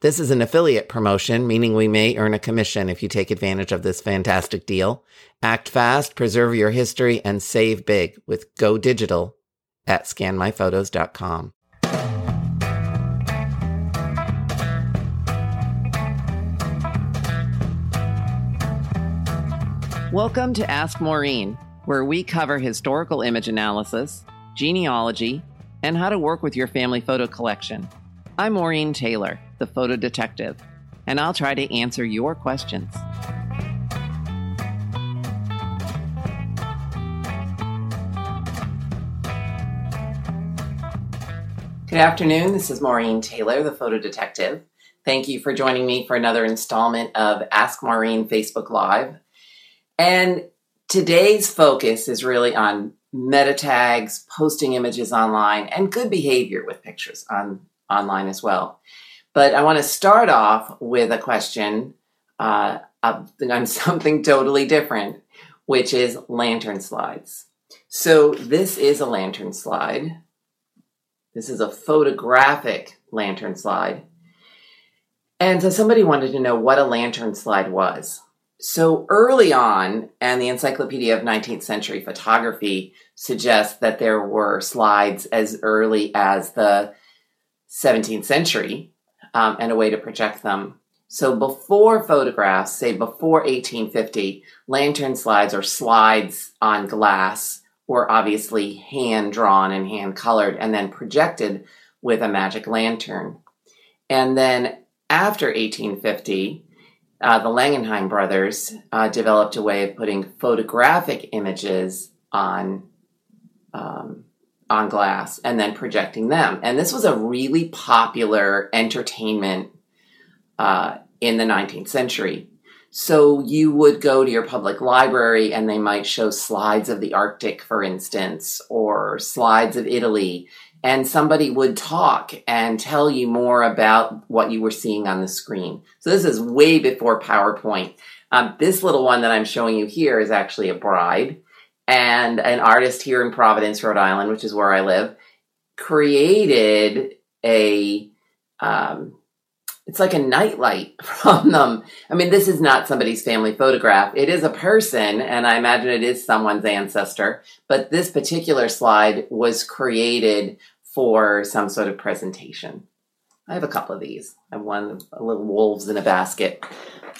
This is an affiliate promotion, meaning we may earn a commission if you take advantage of this fantastic deal. Act fast, preserve your history, and save big with GoDigital at ScanMyPhotos.com. Welcome to Ask Maureen, where we cover historical image analysis, genealogy, and how to work with your family photo collection. I'm Maureen Taylor, the photo detective, and I'll try to answer your questions. Good afternoon. This is Maureen Taylor, the photo detective. Thank you for joining me for another installment of Ask Maureen Facebook Live. And today's focus is really on meta tags, posting images online, and good behavior with pictures online as well. But I want to start off with a question on something totally different, which is lantern slides. So this is a lantern slide. This is a photographic lantern slide. And so somebody wanted to know what a lantern slide was. So early on, and the Encyclopedia of 19th Century Photography suggests that there were slides as early as the 17th century and a way to project them. So before photographs, say before 1850, lantern slides or slides on glass were obviously hand-drawn and hand-colored and then projected with a magic lantern. And then after 1850, the Langenheim brothers developed a way of putting photographic images on glass and then projecting them. And this was a really popular entertainment in the 19th century. So you would go to your public library and they might show slides of the Arctic, for instance, or slides of Italy. And somebody would talk and tell you more about what you were seeing on the screen. So this is way before PowerPoint. This little one that I'm showing you here is actually a bride. And an artist here in Providence, Rhode Island, which is where I live, created a, it's like a nightlight from them. I mean, this is not somebody's family photograph. It is a person, and I imagine it is someone's ancestor. But this particular slide was created for some sort of presentation. I have a couple of these. I have one, a little wolves in a basket.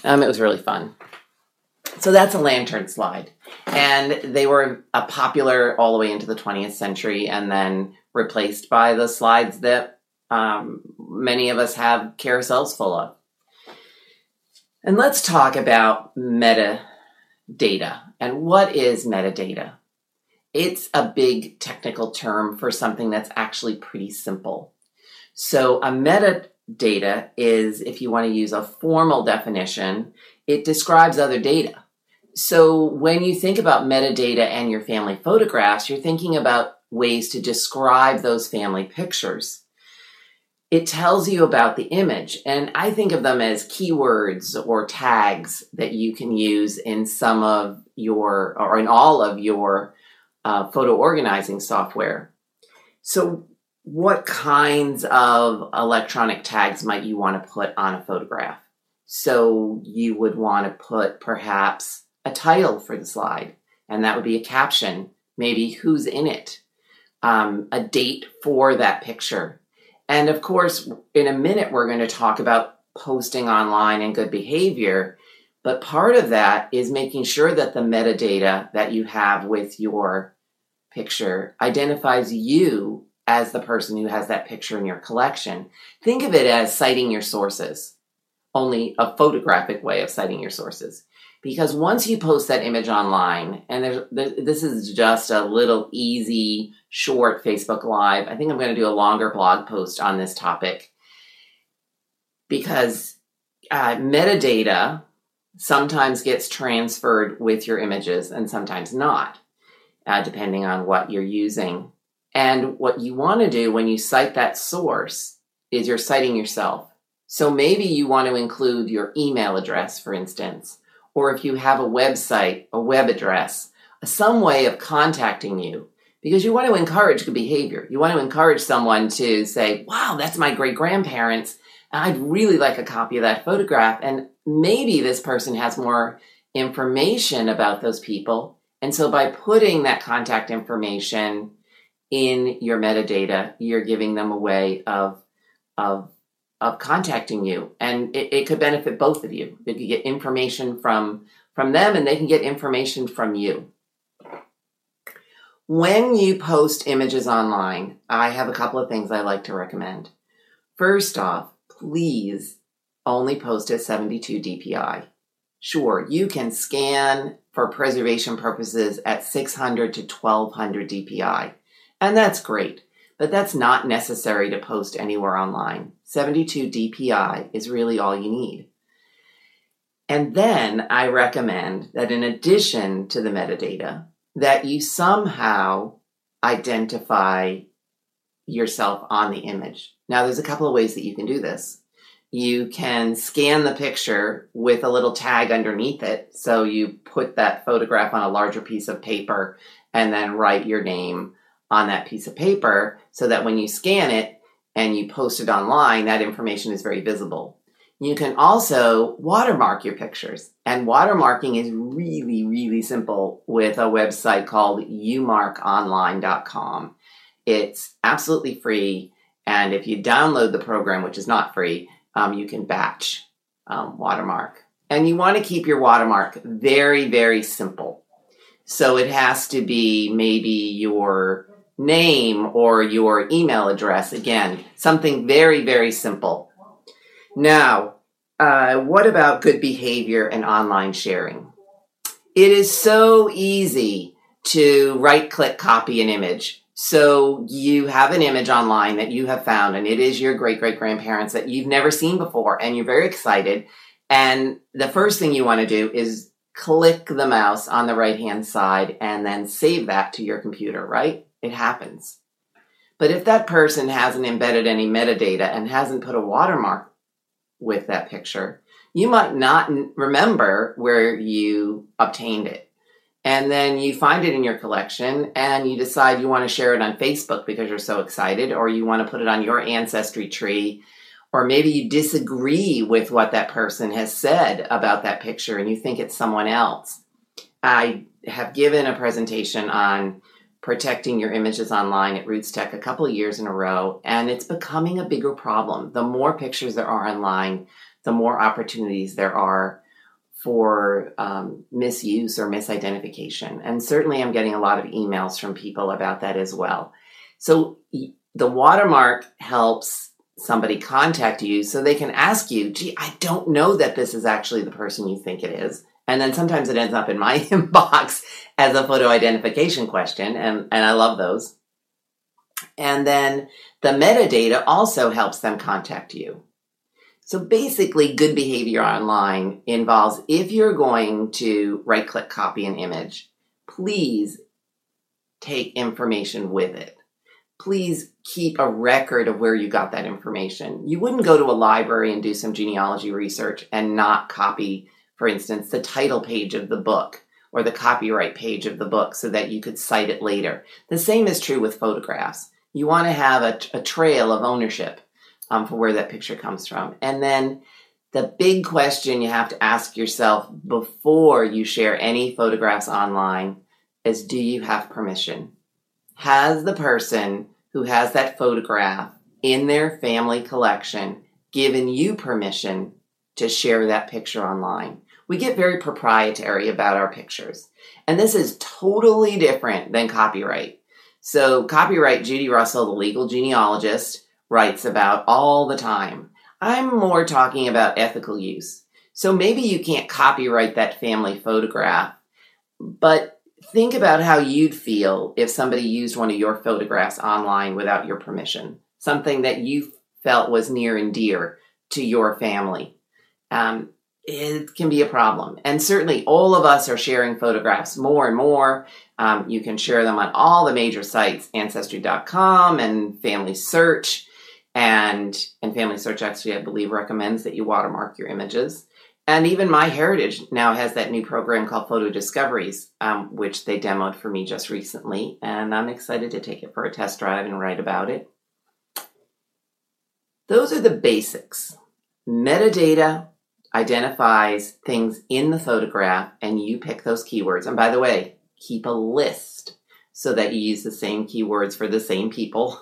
It was really fun. So that's a lantern slide. And they were a popular all the way into the 20th century and then replaced by the slides that many of us have carousels full of. And let's talk about metadata. And what is metadata? It's a big technical term for something that's actually pretty simple. So a metadata is, if you want to use a formal definition, it describes other data. So when you think about metadata and your family photographs, you're thinking about ways to describe those family pictures. It tells you about the image, and I think of them as keywords or tags that you can use in some of your, or in all of your photo organizing software. So what kinds of electronic tags might you want to put on a photograph? So you would want to put perhaps a title for the slide, and that would be a caption, maybe who's in it, a date for that picture. And of course, in a minute, we're going to talk about posting online and good behavior. But part of that is making sure that the metadata that you have with your picture identifies you as the person who has that picture in your collection. Think of it as citing your sources, only a photographic way of citing your sources. Because once you post that image online, and this is just a little easy, short Facebook Live. I think I'm going to do a longer blog post on this topic. Because metadata sometimes gets transferred with your images and sometimes not. depending on what you're using. And what you want to do when you cite that source is you're citing yourself. So maybe you want to include your email address, for instance, or if you have a website, a web address, some way of contacting you, because you want to encourage good behavior. You want to encourage someone to say, wow, that's my great-grandparents. I'd really like a copy of that photograph. And maybe this person has more information about those people. And so by putting that contact information in your metadata, you're giving them a way of contacting you. And it could benefit both of you. You could get information from them, and they can get information from you. When you post images online, I have a couple of things I like to recommend. First off, please only post at 72 dpi. Sure, you can scan for preservation purposes at 600 to 1200 dpi, and that's great, but that's not necessary to post anywhere online. 72 dpi is really all you need. And then I recommend that in addition to the metadata, that you somehow identify yourself on the image. Now, there's a couple of ways that you can do this. You can scan the picture with a little tag underneath it. So you put that photograph on a larger piece of paper and then write your name on that piece of paper so that when you scan it and you post it online, that information is very visible. You can also watermark your pictures. And watermarking is really, really simple with a website called umarkonline.com. It's absolutely free. And if you download the program, which is not free, you can batch watermark. And you want to keep your watermark very, very simple. So it has to be maybe your name or your email address. Again, something very, very simple. Now, what about good behavior and online sharing? It is so easy to right-click copy an image. So you have an image online that you have found, and it is your great-great-grandparents that you've never seen before, and you're very excited. And the first thing you want to do is click the mouse on the right-hand side and then save that to your computer, right? It happens. But if that person hasn't embedded any metadata and hasn't put a watermark with that picture, you might not remember where you obtained it. And then you find it in your collection and you decide you want to share it on Facebook because you're so excited, or you want to put it on your ancestry tree, or maybe you disagree with what that person has said about that picture and you think it's someone else. I have given a presentation on protecting your images online at Roots Tech a couple of years in a row, and it's becoming a bigger problem. The more pictures there are online, the more opportunities there are for misuse or misidentification. And certainly I'm getting a lot of emails from people about that as well. So the watermark helps somebody contact you so they can ask you, gee, I don't know that this is actually the person you think it is. And then sometimes it ends up in my inbox as a photo identification question. And I love those. And then the metadata also helps them contact you. So basically, good behavior online involves, if you're going to right-click copy an image, please take information with it. Please keep a record of where you got that information. You wouldn't go to a library and do some genealogy research and not copy, for instance, the title page of the book or the copyright page of the book so that you could cite it later. The same is true with photographs. You want to have a trail of ownership for where that picture comes from. And then the big question you have to ask yourself before you share any photographs online is, do you have permission? Has the person who has that photograph in their family collection given you permission to share that picture online? We get very proprietary about our pictures. And this is totally different than copyright. So copyright, Judy Russell, the legal genealogist, writes about all the time. I'm more talking about ethical use. So maybe you can't copyright that family photograph, but think about how you'd feel if somebody used one of your photographs online without your permission, something that you felt was near and dear to your family. it can be a problem. And certainly all of us are sharing photographs more and more. You can share them on all the major sites, Ancestry.com and FamilySearch. And FamilySearch actually, I believe, recommends that you watermark your images. And even MyHeritage now has that new program called Photo Discoveries, which they demoed for me just recently. And I'm excited to take it for a test drive and write about it. Those are the basics. Metadata identifies things in the photograph, and you pick those keywords. And by the way, keep a list so that you use the same keywords for the same people.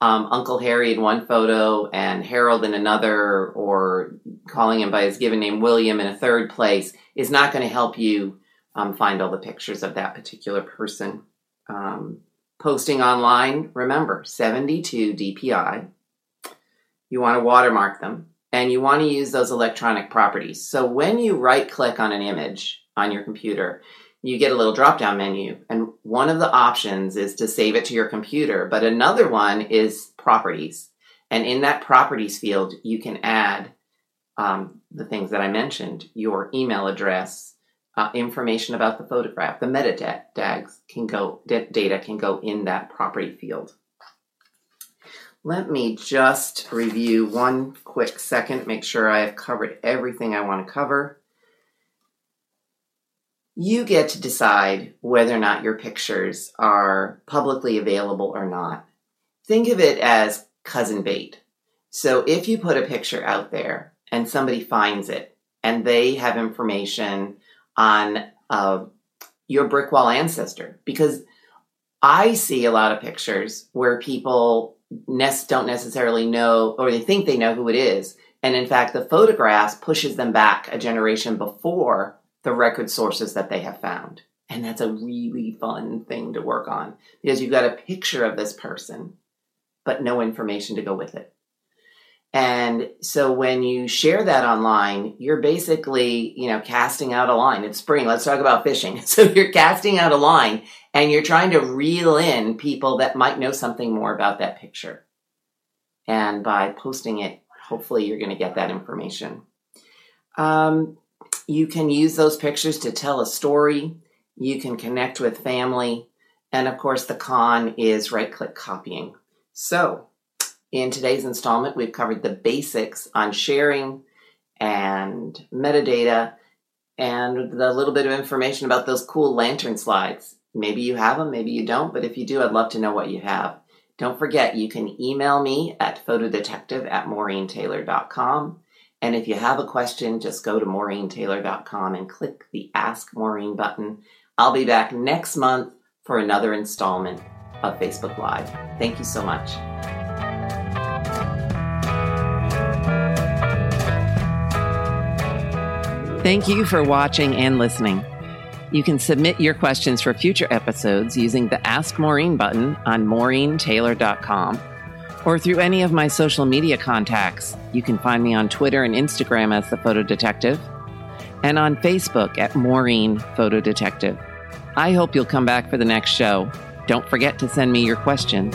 Uncle Harry in one photo and Harold in another, or calling him by his given name William in a third place, is not going to help you find all the pictures of that particular person. Posting online, remember, 72 DPI. You want to watermark them, and you want to use those electronic properties. So when you right-click on an image on your computer, you get a little drop-down menu, and one of the options is to save it to your computer, but another one is properties. And in that properties field, you can add the things that I mentioned, your email address, information about the photograph, the metadata data can go in that property field. Let me just review one quick second, make sure I have covered everything I want to cover. You get to decide whether or not your pictures are publicly available or not. Think of it as cousin bait. So if you put a picture out there and somebody finds it and they have information on your brick wall ancestor, because I see a lot of pictures where people don't necessarily know, or they think they know who it is. And in fact, the photographs pushes them back a generation before the record sources that they have found. And that's a really fun thing to work on, because you've got a picture of this person, but no information to go with it. And so when you share that online, you're basically, casting out a line. It's spring. Let's talk about fishing. So you're casting out a line, and you're trying to reel in people that might know something more about that picture. And by posting it, hopefully you're going to get that information. You can use those pictures to tell a story. You can connect with family. And of course, the con is right-click copying. So in today's installment, we've covered the basics on sharing and metadata and the little bit of information about those cool lantern slides. Maybe you have them, maybe you don't, but if you do, I'd love to know what you have. Don't forget, you can email me at photodetective@maureentaylor.com. And if you have a question, just go to maureentaylor.com and click the Ask Maureen button. I'll be back next month for another installment of Facebook Live. Thank you so much. Thank you for watching and listening. You can submit your questions for future episodes using the Ask Maureen button on maureentaylor.com. or through any of my social media contacts. You can find me on Twitter and Instagram as The Photo Detective, and on Facebook at Maureen Photo Detective. I hope you'll come back for the next show. Don't forget to send me your questions.